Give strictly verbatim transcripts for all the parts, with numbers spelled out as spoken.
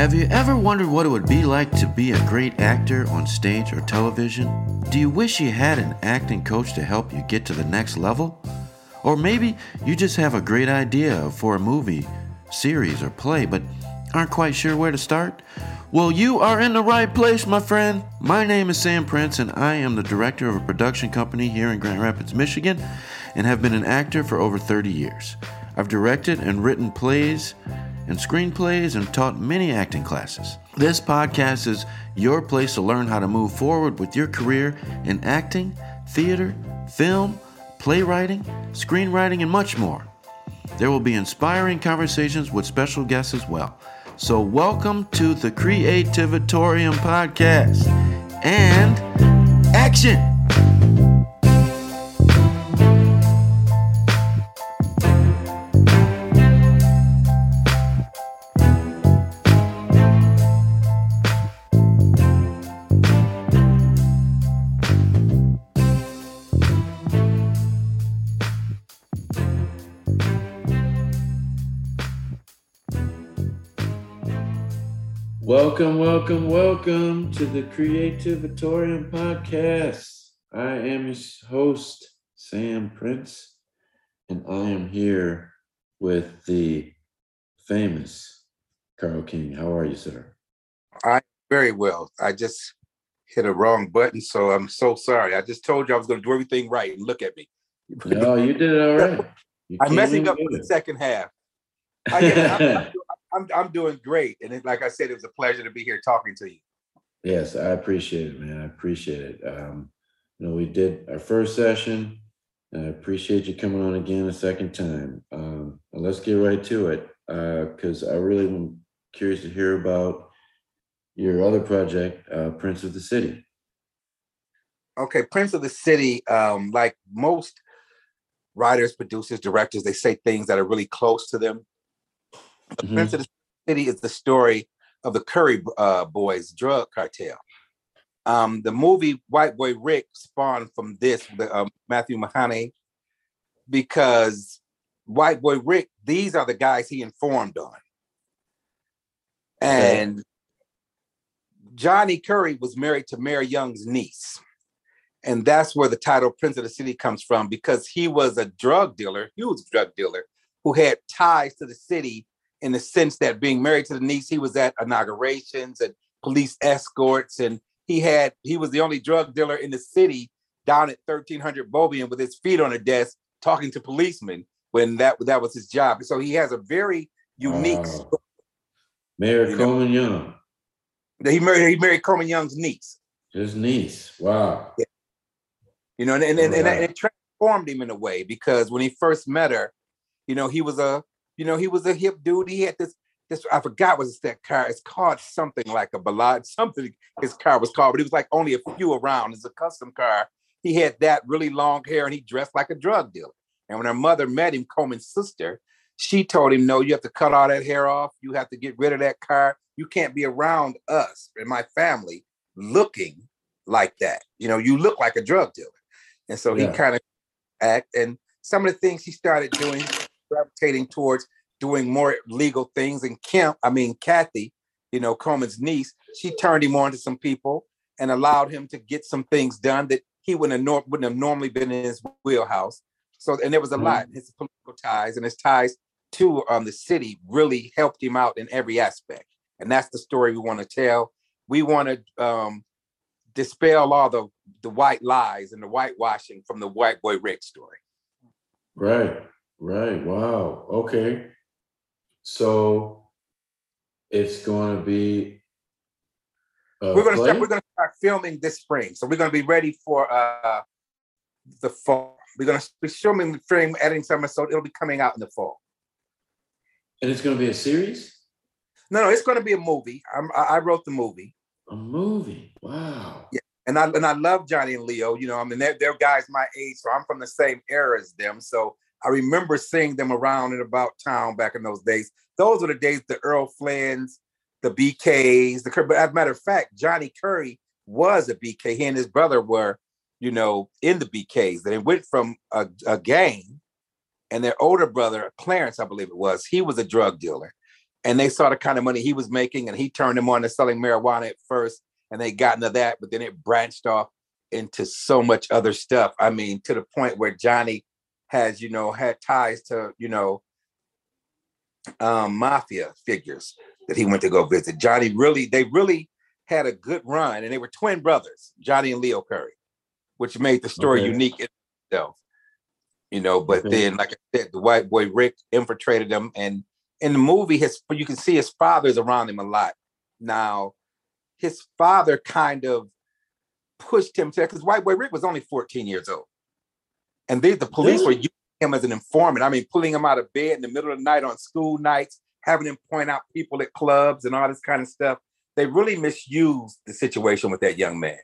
Have you ever wondered what it would be like to be a great actor on stage or television? Do you wish you had an acting coach to help you get to the next level? Or maybe you just have a great idea for a movie, series, or play, but aren't quite sure where to start? Well, you are in the right place, my friend. My name is Sam Prince, and I am the director of a production company here in Grand Rapids, Michigan, and have been an actor for over thirty years. I've directed and written plays and screenplays and taught many acting classes. This podcast is your place to learn how to move forward with your career in acting, theater, film, playwriting, screenwriting, and much more. There will be inspiring conversations with special guests as well. So welcome to the Creativatorium podcast, and action. Welcome, welcome, welcome to the Creativatorium podcast. I am your host, Sam Prince, and I am here with the famous Carl King. How are you, sir? I'm very well. I just hit a wrong button, so I'm so sorry. I just told you I was going to do everything right, and look at me. No, you did it all right. You I'm messing up for the second half. I get it. I'm I'm doing great. And it, like I said, it was a pleasure to be here talking to you. Yes, I appreciate it, man. I appreciate it. Um, you know, we did our first session. And I appreciate you coming on again a second time. Um, let's get right to it, because uh, I really am curious to hear about your other project, uh, Prince of the City. Okay, Prince of the City, um, like most writers, producers, directors, they say things that are really close to them. The mm-hmm. Prince of the City is the story of the Curry uh, boys drug cartel. Um, the movie White Boy Rick spawned from this, the, um, Matthew Mahoney, because White Boy Rick, these are the guys he informed on. And okay. Johnny Curry was married to Mary Young's niece. And that's where the title Prince of the City comes from, because he was a drug dealer, huge drug dealer, who had ties to the city, in the sense that being married to the niece, he was at inaugurations and police escorts. And he had he was the only drug dealer in the city down at thirteen hundred Bobian with his feet on a desk talking to policemen when that, that was his job. So he has a very unique uh, story. Mayor Coleman Young. He married, he married Coleman Young's niece. His niece. Wow. Yeah. You know, and, and, and, wow. and, and it transformed him in a way, because when he first met her, you know, he was a You know, he was a hip dude. He had this, this, I forgot what it's that car. It's called something like a Ballad, something his car was called, but it was like only a few around. It's a custom car. He had that really long hair and he dressed like a drug dealer. And when her mother met him, Coleman's sister, she told him, no, you have to cut all that hair off. You have to get rid of that car. You can't be around us and my family looking like that. You know, you look like a drug dealer. And so yeah. he kind of act. And some of the things he started doing, gravitating towards doing more legal things. And Kemp, I mean, Kathy, you know, Coleman's niece, she turned him on to some people and allowed him to get some things done that he wouldn't have, nor- wouldn't have normally been in his wheelhouse. So, and there was a mm-hmm. lot. His political ties and his ties to um, the city really helped him out in every aspect. And that's the story we want to tell. We want to um, dispel all the, the white lies and the whitewashing from the White Boy Rick story. Right. Right. Wow. Okay. So it's going to be. We're going to start. We're going to start filming this spring. So we're going to be ready for uh, the fall. We're going to be filming the spring, editing summer. So it'll be coming out in the fall. And it's going to be a series? No, no. It's going to be a movie. I'm, I wrote the movie. A movie. Wow. Yeah. And I and I love Johnny and Leo. You know, I mean, they're, they're guys my age, so I'm from the same era as them. So. I remember seeing them around and about town back in those days. Those were the days, the Earl Flynn's, the B Ks, the but as a matter of fact, Johnny Curry was a B K. He and his brother were, you know, in the B Ks. They went from a, a gang, and their older brother, Clarence, I believe it was, he was a drug dealer. and they saw the kind of money he was making, and he turned them on to selling marijuana at first, and they got into that, but then it branched off into so much other stuff. I mean, to the point where Johnny has, you know, had ties to, you know, um, mafia figures that he went to go visit. Johnny really, they really had a good run, and they were twin brothers, Johnny and Leo Curry, which made the story okay. unique in itself. You know, but okay. then, like I said, the white boy Rick infiltrated them, and in the movie, his you can see his father's around him a lot. Now, his father kind of pushed him to, because white boy Rick was only fourteen years old. And they, the police really? were using him as an informant. I mean, pulling him out of bed in the middle of the night on school nights, having him point out people at clubs and all this kind of stuff. They really misused the situation with that young man.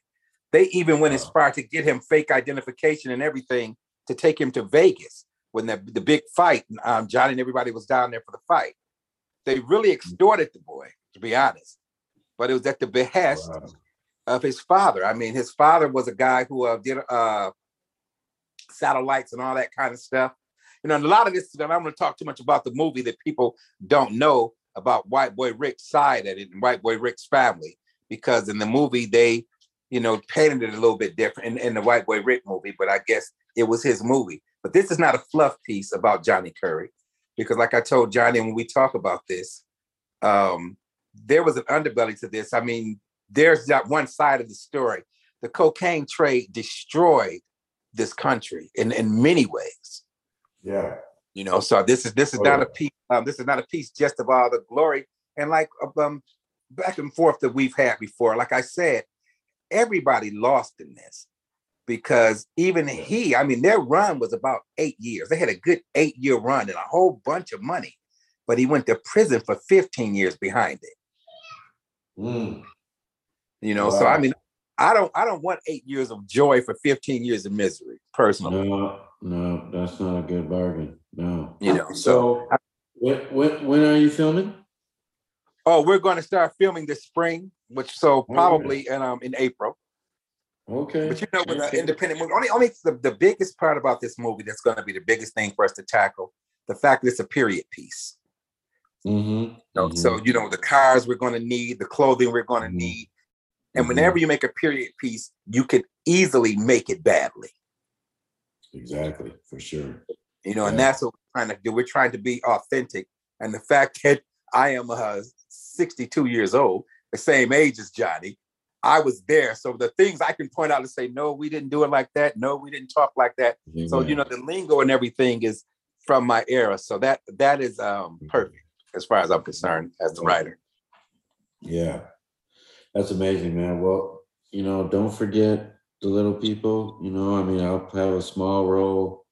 They even went as far to get him fake identification and everything to take him to Vegas. When the, the big fight, um, Johnny and everybody was down there for the fight. They really extorted the boy, to be honest. But it was at the behest wow. of his father. I mean, his father was a guy who uh, did uh, satellites and all that kind of stuff. You know, and a lot of this, I don't want to talk too much about the movie that people don't know about White Boy Rick's side at it and White Boy Rick's family. Because in the movie, they, you know, painted it a little bit different in, in the White Boy Rick movie, but I guess it was his movie. But this is not a fluff piece about Johnny Curry, because like I told Johnny when we talk about this, um, there was an underbelly to this. I mean, there's that one side of the story. The cocaine trade destroyed this country in, in many ways. Yeah. You know, so this is this is oh, not yeah. a piece. Um, this is not a piece just of all the glory. And like um, back and forth that we've had before, like I said, everybody lost in this. Because even he, I mean, their run was about eight years. They had a good eight-year run and a whole bunch of money. But he went to prison for fifteen years behind it. Mm. You know, wow. so I mean, I don't I don't want eight years of joy for fifteen years of misery, personally. No, no, that's not a good bargain. No. You know, so, so I, what, what, when are you filming? Oh, we're going to start filming this spring, which so probably in, um, in April. Okay. But you know, with an independent movie, only, only the, the biggest part about this movie that's going to be the biggest thing for us to tackle, the fact that it's a period piece. Mm-hmm. So, mm-hmm. so, you know, the cars we're going to need, the clothing we're going to mm-hmm. need. And mm-hmm. whenever you make a period piece, you could easily make it badly. Exactly, for sure. You know, yeah. and that's what we're trying to do. We're trying to be authentic. And the fact that I am uh, sixty-two years old, the same age as Johnny, I was there. So the things I can point out and say, no, we didn't do it like that. No, we didn't talk like that. Amen. So, you know, the lingo and everything is from my era. So that that is um, perfect as far as I'm concerned as the writer. Yeah, that's amazing, man. Well, you know, don't forget the little people, you know, I mean, I'll have a small role.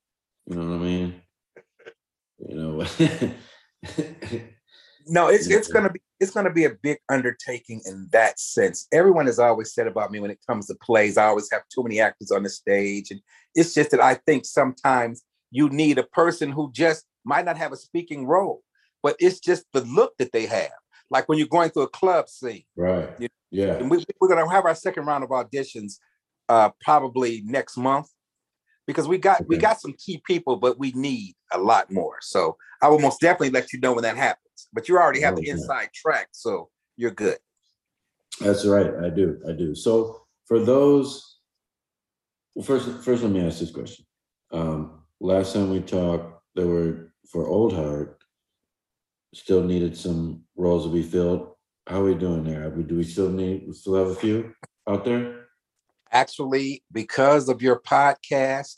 You know what I mean? You know, no, it's it's gonna be it's gonna be a big undertaking in that sense. Everyone has always said about me when it comes to plays, I always have too many actors on the stage, and it's just that I think sometimes you need a person who just might not have a speaking role, but it's just the look that they have. Like when you're going through a club scene, right? You know, yeah, and we, we're gonna have our second round of auditions uh, probably next month because we got okay. we got some key people, but we need a lot more. So I will most definitely let you know when that happens. But you already have the inside track, so you're good. That's right. I do. I do. So for those, well, first, first let me ask this question. Um, last time we talked, there were, for Old Heart, still needed some roles to be filled. How are we doing there? Do we still need, we still have a few out there? Actually, because of your podcast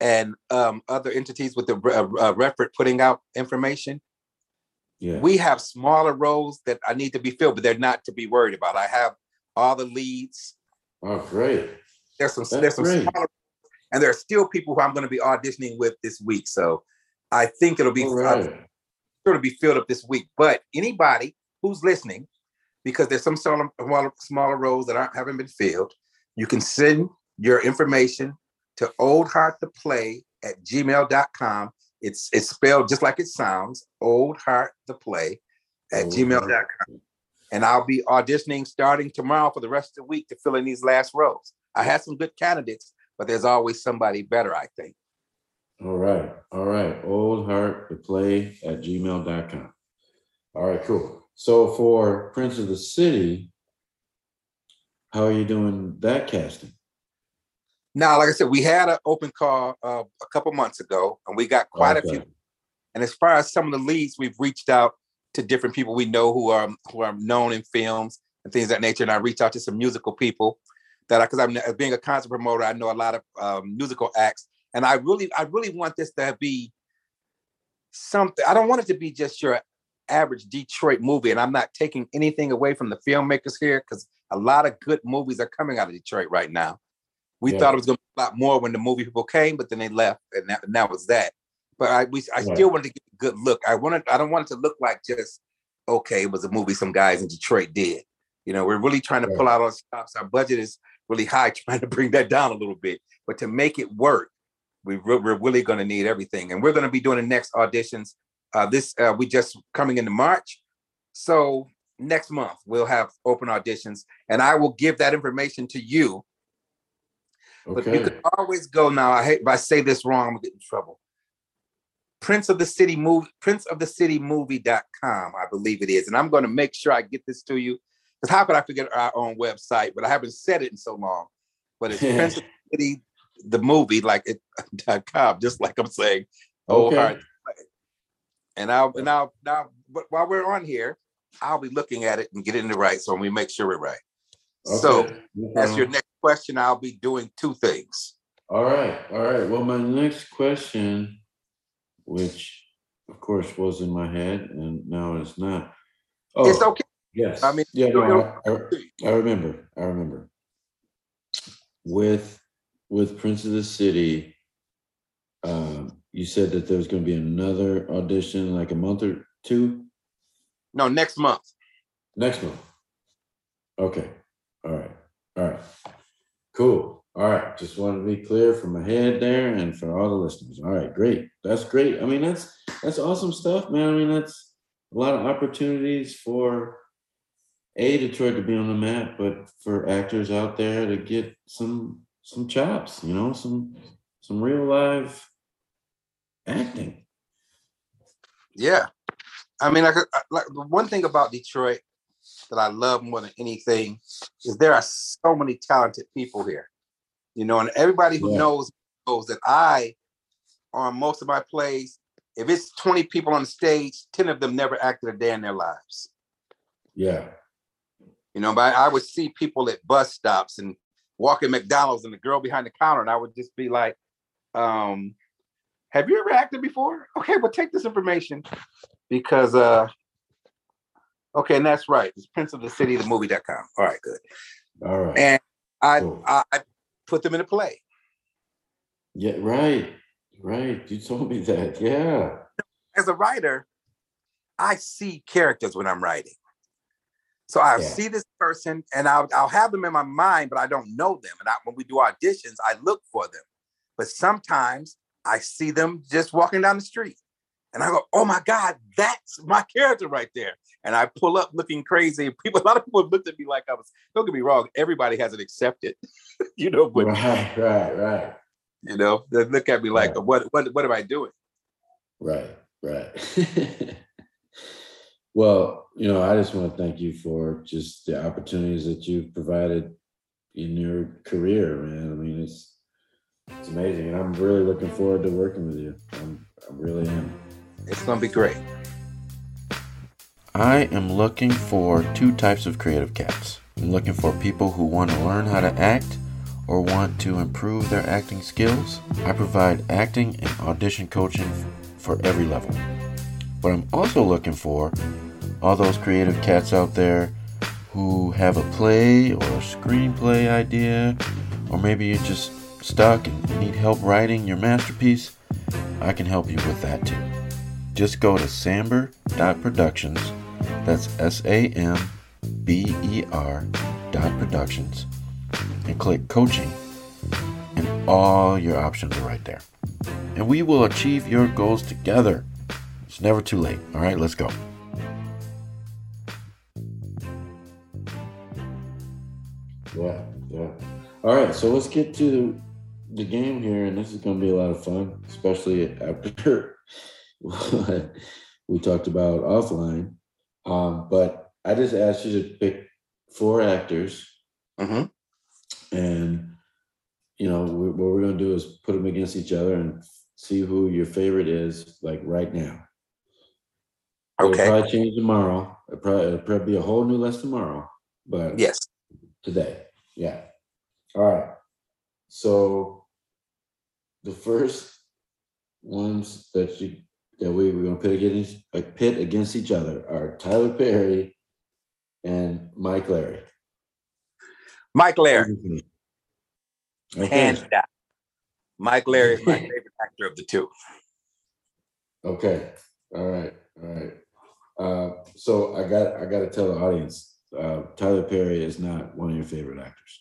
and um, other entities with the uh, uh, referent putting out information, yeah. we have smaller roles that I need to be filled, but they're not to be worried about. I have all the leads. Oh, great. There's some, That's there's some great. smaller, and there are still people who I'm going to be auditioning with this week. So I think it'll be right. sure to be filled up this week. But anybody who's listening, because there's some smaller, smaller roles that aren't, haven't been filled, you can send your information to old heart the play at gmail dot com. It's it's spelled just like it sounds, old heart the play at gmail dot com. And I'll be auditioning starting tomorrow for the rest of the week to fill in these last roles. I had some good candidates, but there's always somebody better, I think. All right. All right. old heart the play at gmail dot com. All right, cool. So for Prince of the City, how are you doing that casting? Now, like I said, we had an open call uh, a couple months ago, and we got quite okay. a few. And as far as some of the leads, we've reached out to different people we know who are who are known in films and things of that nature. And I reached out to some musical people that, because I'm being a concert promoter, I know a lot of um, musical acts, and I really, I really want this to be something. I don't want it to be just your average Detroit movie, and I'm not taking anything away from the filmmakers here, because a lot of good movies are coming out of Detroit right now. We yeah. thought it was going to be a lot more when the movie people came, but then they left, and that, and that was that. But I, we, I yeah. still wanted to get a good look. I wanted, I don't want it to look like just, okay, it was a movie some guys in Detroit did. You know, we're really trying to yeah. pull out our stops. Our budget is really high, trying to bring that down a little bit. But to make it work, we re- we're really going to need everything. And we're going to be doing the next auditions. Uh, this uh, we just coming into March. So next month, we'll have open auditions. And I will give that information to you. Okay. But you can always go now. I hate if I say this wrong, I'm going to get in trouble. Prince of the City movie, prince of the city movie dot com, I believe it is. And I'm going to make sure I get this to you, because how could I forget our own website? But I haven't said it in so long. But it's Prince of the City, the movie, like it, dot com, just like I'm saying. Oh, okay. All right. And I'll and I'll now, but while we're on here, I'll be looking at it and getting it right, so we make sure we're right. Okay. So um, that's your next question. I'll be doing two things. All right, all right. Well, my next question, which of course was in my head and now it's not. Oh, it's okay. Yes. I mean, yeah, no, I, I, I remember. I remember. With with Prince of the City, um, you said that there was going to be another audition in like a month or two? No, next month. Next month. Okay. All right. All right. Cool. All right. Just wanted to be clear for my head there and for all the listeners. All right. Great. That's great. I mean, that's that's awesome stuff, man. I mean, that's a lot of opportunities for a Detroit to be on the map, but for actors out there to get some some chops, you know, some some real live acting. Yeah. I mean, like, like the one thing about Detroit that I love more than anything is there are so many talented people here, you know, and everybody who yeah. knows knows that I, on most of my plays, if it's twenty people on the stage, ten of them never acted a day in their lives. Yeah. You know, but I would see people at bus stops and walking McDonald's and the girl behind the counter, and I would just be like, um, have you ever acted before? Okay, well, take this information because, uh, okay, and that's right. It's prince of the city the movie dot com. All right, good. All right. And I cool. I, I put them in a play. Yeah, right. Right. You told me that. Yeah. As a writer, I see characters when I'm writing. So I yeah. see this person and I'll, I'll have them in my mind, but I don't know them. And I, when we do auditions, I look for them. But sometimes I see them just walking down the street. And I go, oh my God, that's my character right there. And I pull up looking crazy. People, a lot of people looked at me like I was, don't get me wrong, everybody hasn't accepted, you know, but right, right, right. You know, they look at me like, right. what, what, what am I doing? Right, right. Well, you know, I just want to thank you for just the opportunities that you've provided in your career, man. I mean, it's it's amazing. And I'm really looking forward to working with you. I'm, I really am. It's going to be great. I am looking for two types of creative cats. I'm looking for people who want to learn how to act or want to improve their acting skills. I provide acting and audition coaching for every level. But I'm also looking for all those creative cats out there who have a play or a screenplay idea, or maybe you're just stuck and need help writing your masterpiece. I can help you with that too. Just go to samber dot productions, that's S A M B E R dot productions, and click coaching, and all your options are right there. And we will achieve your goals together. It's never too late. All right, let's go. Yeah, yeah. All right, so let's get to the game here, and this is going to be a lot of fun, especially after... we talked about offline, Um, but I just asked you to pick four actors. Mm-hmm. And, you know, we, what we're going to do is put them against each other and see who your favorite is, like right now. Okay. It'll probably change tomorrow. It'll probably, it'll probably be a whole new list tomorrow. But yes, today. Yeah. All right. So the first ones that you that we were gonna pit against like pit against each other are Tyler Perry and Mike Larry. Mike Larry. Okay. Hands down. Mike Larry is my favorite actor of the two. Okay. All right. All right. Uh, so I got I gotta tell the audience, uh, Tyler Perry is not one of your favorite actors.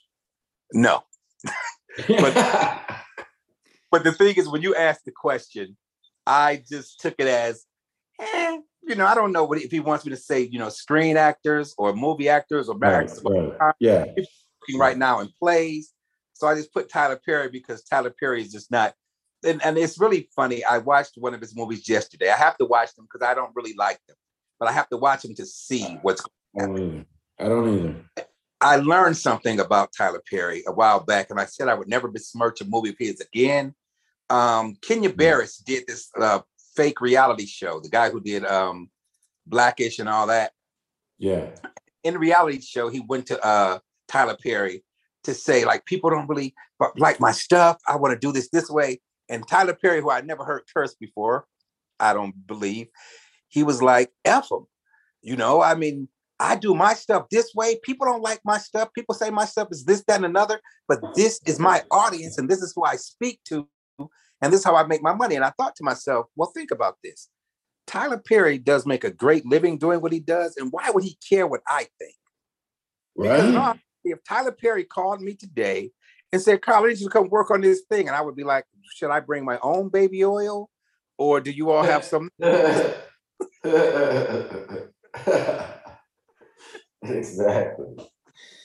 No. but, but the thing is, when you asked the question, I just took it as, eh, you know, I don't know what if he wants me to say, you know, screen actors or movie actors or right, right. Yeah, he's working right now in plays. So I just put Tyler Perry because Tyler Perry is just not. And, and it's really funny. I watched one of his movies yesterday. I have to watch them because I don't really like them, but I have to watch them to see what's going on. I don't either. I learned something about Tyler Perry a while back, and I said I would never besmirch a movie of his again. Um, Kenya Barris did this uh, fake reality show, the guy who did um, Blackish and all that. Yeah. In the reality show, he went to uh, Tyler Perry to say, like, people don't really like my stuff. I want to do this this way. And Tyler Perry, who I never heard curse before, I don't believe, he was like, F him. You know, I mean, I do my stuff this way. People don't like my stuff. People say my stuff is this, that, and another, but this is my audience and this is who I speak to and this is how I make my money. And I thought to myself, well, think about this. Tyler Perry does make a great living doing what he does, and why would he care what I think? Right. Because if Tyler Perry called me today and said, Carl, I need you to come work on this thing, and I would be like, should I bring my own baby oil or do you all have some? Exactly.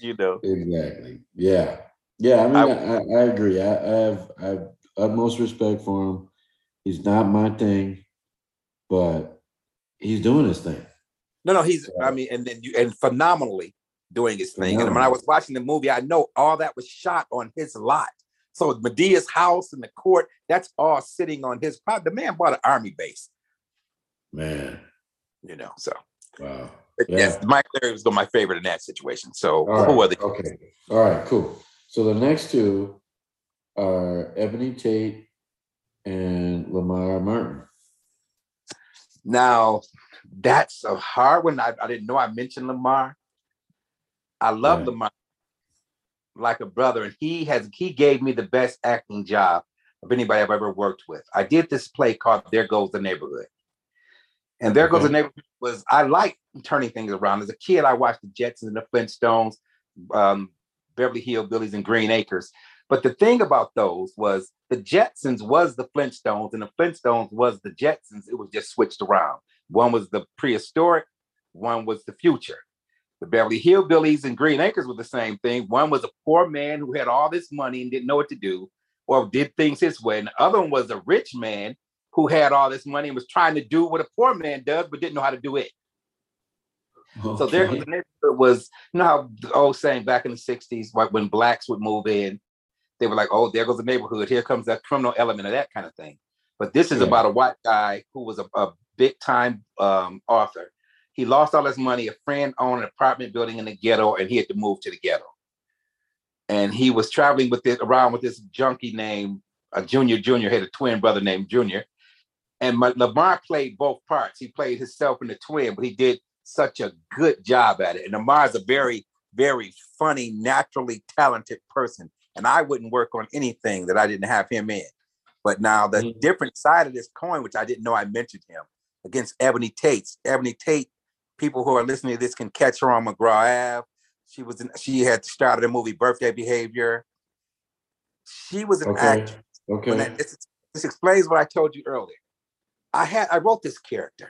You know. Exactly. Yeah. Yeah. I mean, I, I, I agree. I, I have I have utmost respect for him. He's not my thing, but he's doing his thing. No, no, he's. So, I mean, and then you and phenomenally doing his thing. Phenomenal. And when I was watching the movie, I know all that was shot on his lot. So Medea's house and the court, that's all sitting on his property. The man bought an army base. Man. You know. So. Wow. Yeah. Yes, Mike Larry was my favorite in that situation. So right. Who are they? Okay. All right, cool. So the next two are Ebony Tate and Lamar Martin. Now, that's a hard one. I, I didn't know I mentioned Lamar. I love right. Lamar like a brother, and he has he gave me the best acting job of anybody I've ever worked with. I did this play called There Goes the Neighborhood. And There Goes mm-hmm. the Neighborhood was, I like turning things around. As a kid, I watched The Jetsons and The Flintstones, um, Beverly Hillbillies and Green Acres. But the thing about those was The Jetsons was The Flintstones and The Flintstones was The Jetsons. It was just switched around. One was the prehistoric, one was the future. The Beverly Hillbillies and Green Acres were the same thing. One was a poor man who had all this money and didn't know what to do or did things his way. And the other one was a rich man who had all this money and was trying to do what a poor man does, but didn't know how to do it. Okay. So There Goes the Neighborhood was, you know how the old saying back in the sixties, like when blacks would move in, they were like, oh, there goes the neighborhood. Here comes that criminal element of that kind of thing. But this is yeah. about a white guy who was a, a big time um, author. He lost all his money. A friend owned an apartment building in the ghetto and he had to move to the ghetto. And he was traveling with this, around with this junkie named uh, Junior. Junior had a twin brother named Junior. And Lamar played both parts. He played himself and the twin, but he did such a good job at it. And Lamar's a very, very funny, naturally talented person. And I wouldn't work on anything that I didn't have him in. But now the mm-hmm. different side of this coin, which I didn't know I mentioned him, against Ebony Tate. Ebony Tate, people who are listening to this can catch her on McGraw Ave. She was in, she had started a movie, Birthday Behavior. She was an okay. actress. Okay. That, this, this explains what I told you earlier. I had I wrote this character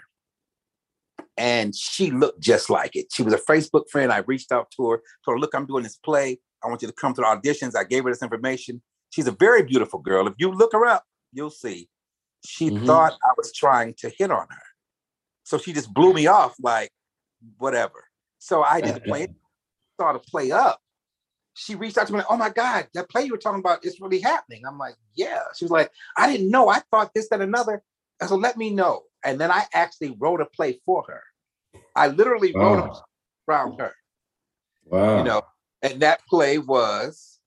and she looked just like it. She was a Facebook friend. I reached out to her, told her, look, I'm doing this play. I want you to come to the auditions. I gave her this information. She's a very beautiful girl. If you look her up, you'll see. She mm-hmm. thought I was trying to hit on her. So she just blew me off like, whatever. So I did the play, saw the play up. She reached out to me like, oh my God, that play you were talking about is really happening. I'm like, yeah. She was like, I didn't know. I thought this, that, another. And so let me know. And then I actually wrote a play for her. I literally wow. wrote a play around her. Wow. You know, and that play was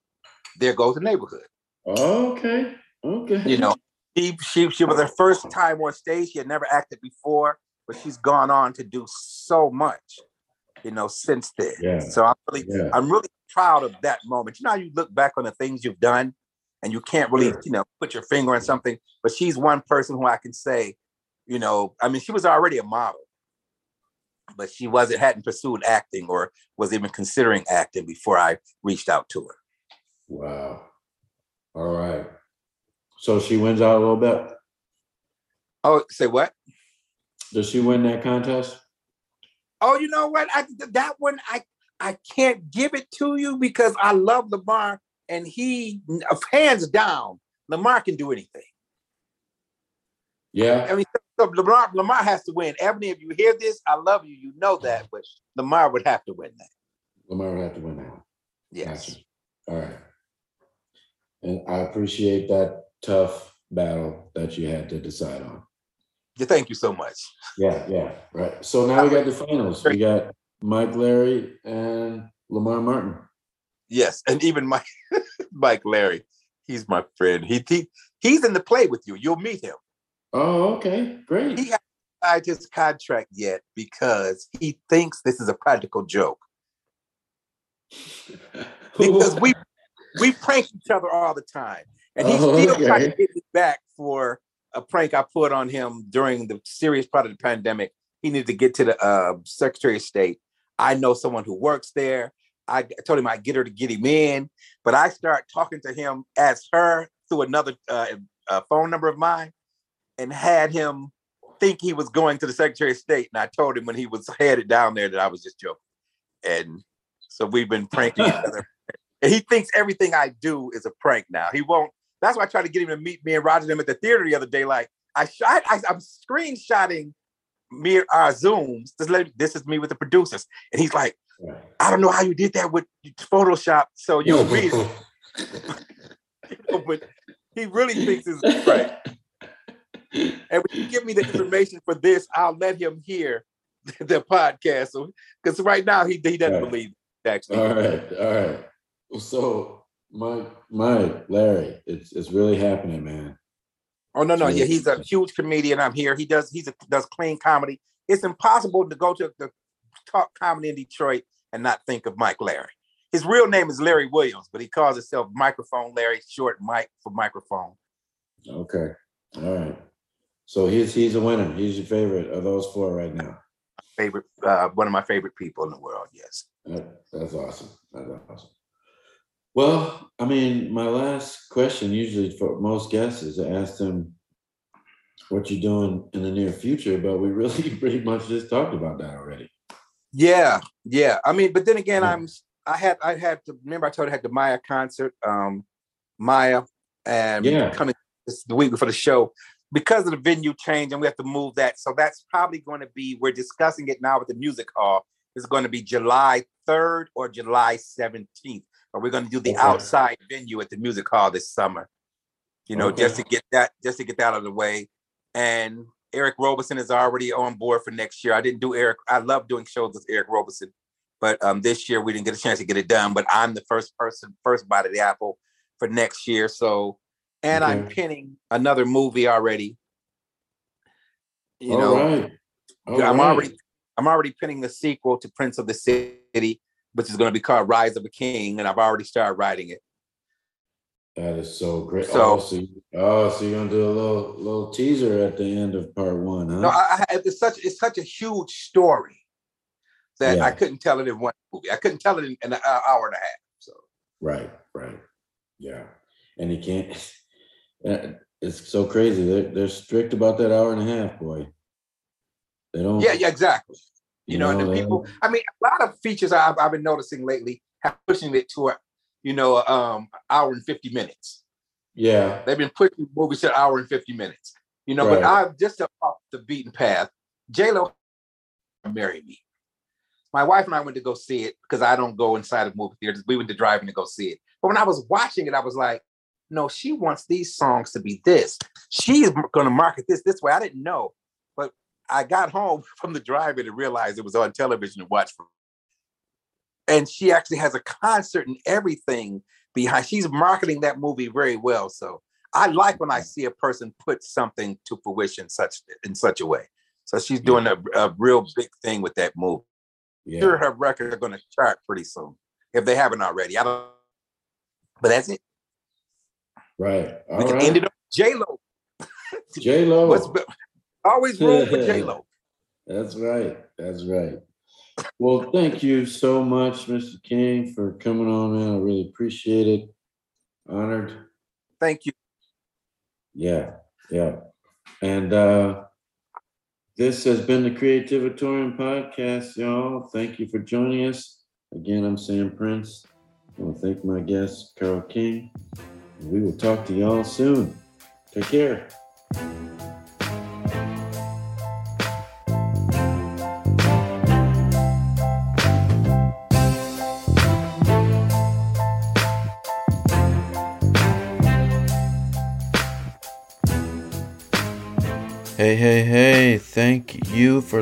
There Goes the Neighborhood. Okay. Okay. You know, she, she, she was her first time on stage. She had never acted before, but she's gone on to do so much, you know, since then. Yeah. So I'm really, yeah. I'm really proud of that moment. You know how you look back on the things you've done and you can't really, sure. you know, put your finger on something, but she's one person who I can say, you know, I mean, she was already a model, but she wasn't, hadn't pursued acting or was even considering acting before I reached out to her. Wow. All right. So she wins out a little bit. Oh, say what? Does she win that contest? Oh, you know what? I, that one, I, I can't give it to you because I love Lamar and he, hands down, Lamar can do anything. Yeah. I mean, so Lamar, Lamar has to win. Ebony, if you hear this, I love you. You know that, but Lamar would have to win that. Lamar would have to win that. Yes. Gotcha. All right. And I appreciate that tough battle that you had to decide on. Thank you so much. Yeah, yeah, right. So now we got the finals. We got Mike Larry and Lamar Martin. Yes, and even Mike Mike Larry, he's my friend. He, he he's in the play with you. You'll meet him. Oh, okay, great. He hasn't signed his contract yet because he thinks this is a practical joke. Because we we prank each other all the time, and he's oh, still okay. trying to get me back for a prank I put on him during the serious part of the pandemic. He needed to get to the uh, Secretary of State. I know someone who works there. I told him I'd get her to get him in, but I start talking to him as her through another uh, uh, phone number of mine, and had him think he was going to the Secretary of State. And I told him when he was headed down there that I was just joking. And so we've been pranking each other. And he thinks everything I do is a prank now. He won't. That's why I tried to get him to meet me and Roger them at the theater the other day. Like I shot, I, I'm screenshotting me our Zooms. This, lady, this is me with the producers, and he's like, "I don't know how you did that with Photoshop." So you'll read it, but he really thinks it's a prank. And when you give me the information for this, I'll let him hear the podcast. So, because right now he he doesn't right. believe it, actually. All right, all right. So. Mike, Mike, Larry, it's it's really happening, man. Oh no, no, really yeah, he's a huge comedian. I'm here. He does he's a, does clean comedy. It's impossible to go to the talk comedy in Detroit and not think of Mike Larry. His real name is Larry Williams, but he calls himself Microphone Larry, short Mike for microphone. Okay, all right. So he's he's a winner. He's your favorite of those four right now. Favorite, uh, one of my favorite people in the world. Yes, that, that's awesome. That's awesome. Well, I mean, my last question usually for most guests is I ask them what you're doing in the near future, but we really pretty much just talked about that already. Yeah, yeah. I mean, but then again, yeah. I'm I had I had to remember I told you I had the Maya concert, um, Maya, and yeah. coming this the week before the show because of the venue change, and we have to move that. So that's probably going to be we're discussing it now with the music hall. It's going to be July third or July seventeenth. Or we're going to do the okay. outside venue at the music hall this summer, you know, okay. just to get that just to get that out of the way. And Eric Robeson is already on board for next year. I didn't do Eric. I love doing shows with Eric Robeson, but um, this year we didn't get a chance to get it done. But I'm the first person, first bite of the apple for next year. So, and okay. I'm pinning another movie already. You All know, right. All I'm right. already I'm already pinning the sequel to Prince of the City, which is going to be called Rise of a King, and I've already started writing it. That is so great. So, oh, so, you, oh, so you're going to do a little little teaser at the end of part one, huh? No, I, I, it's such it's such a huge story that yeah. I couldn't tell it in one movie. I couldn't tell it in, in an hour and a half. So right, right, yeah, and you can't. It's so crazy. They're they're strict about that hour and a half, boy. They don't. Yeah, yeah, exactly. You know, and the people, I mean, a lot of features I've, I've been noticing lately have pushing it to, a, you know, um, hour and fifty minutes. Yeah. They've been pushing movies to an hour and fifty minutes, you know, right. but I'm just off the beaten path. J-Lo, marry me. My wife and I went to go see it because I don't go inside of movie theaters. We went to drive in to go see it. But when I was watching it, I was like, no, she wants these songs to be this. She's going to market this this way. I didn't know. But I got home from the drive-in and realized it was on television to watch. And she actually has a concert and everything behind. She's marketing that movie very well. So I like when I see a person put something to fruition such in such a way. So she's doing a, a real big thing with that movie. Yeah. Sure, her records are going to chart pretty soon if they haven't already. I don't. But that's it. Right. All we can right. end it up. J-Lo. J-Lo. What's, always room for J-Lo. That's right. That's right. Well, thank you so much, Mister King, for coming on, man. I really appreciate it. Honored. Thank you. Yeah, yeah. And uh, this has been the Creativatorium podcast, y'all. Thank you for joining us. Again, I'm Sam Prince. I want to thank my guest, Carl King. And we will talk to y'all soon. Take care. Hey, hey, hey, thank you for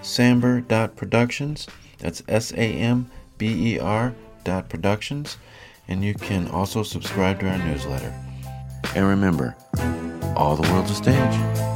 samber dot productions. That's S A M B E R dot productions. And you can also subscribe to our newsletter. And remember, all the world's a stage.